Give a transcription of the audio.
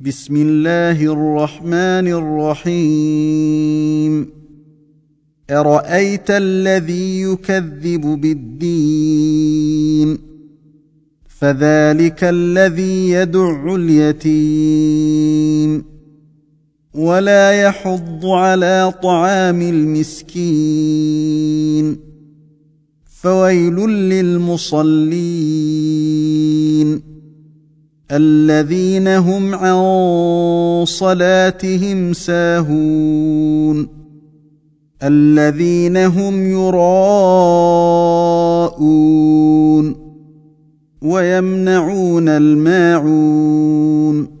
بسم الله الرحمن الرحيم أرأيت الذي يكذب بالدين فذلك الذي يدع اليتيم ولا يحض على طعام المسكين فويل للمصلين الذين هم عن صلاتهم ساهون الذين هم يراءون ويمنعون الماعون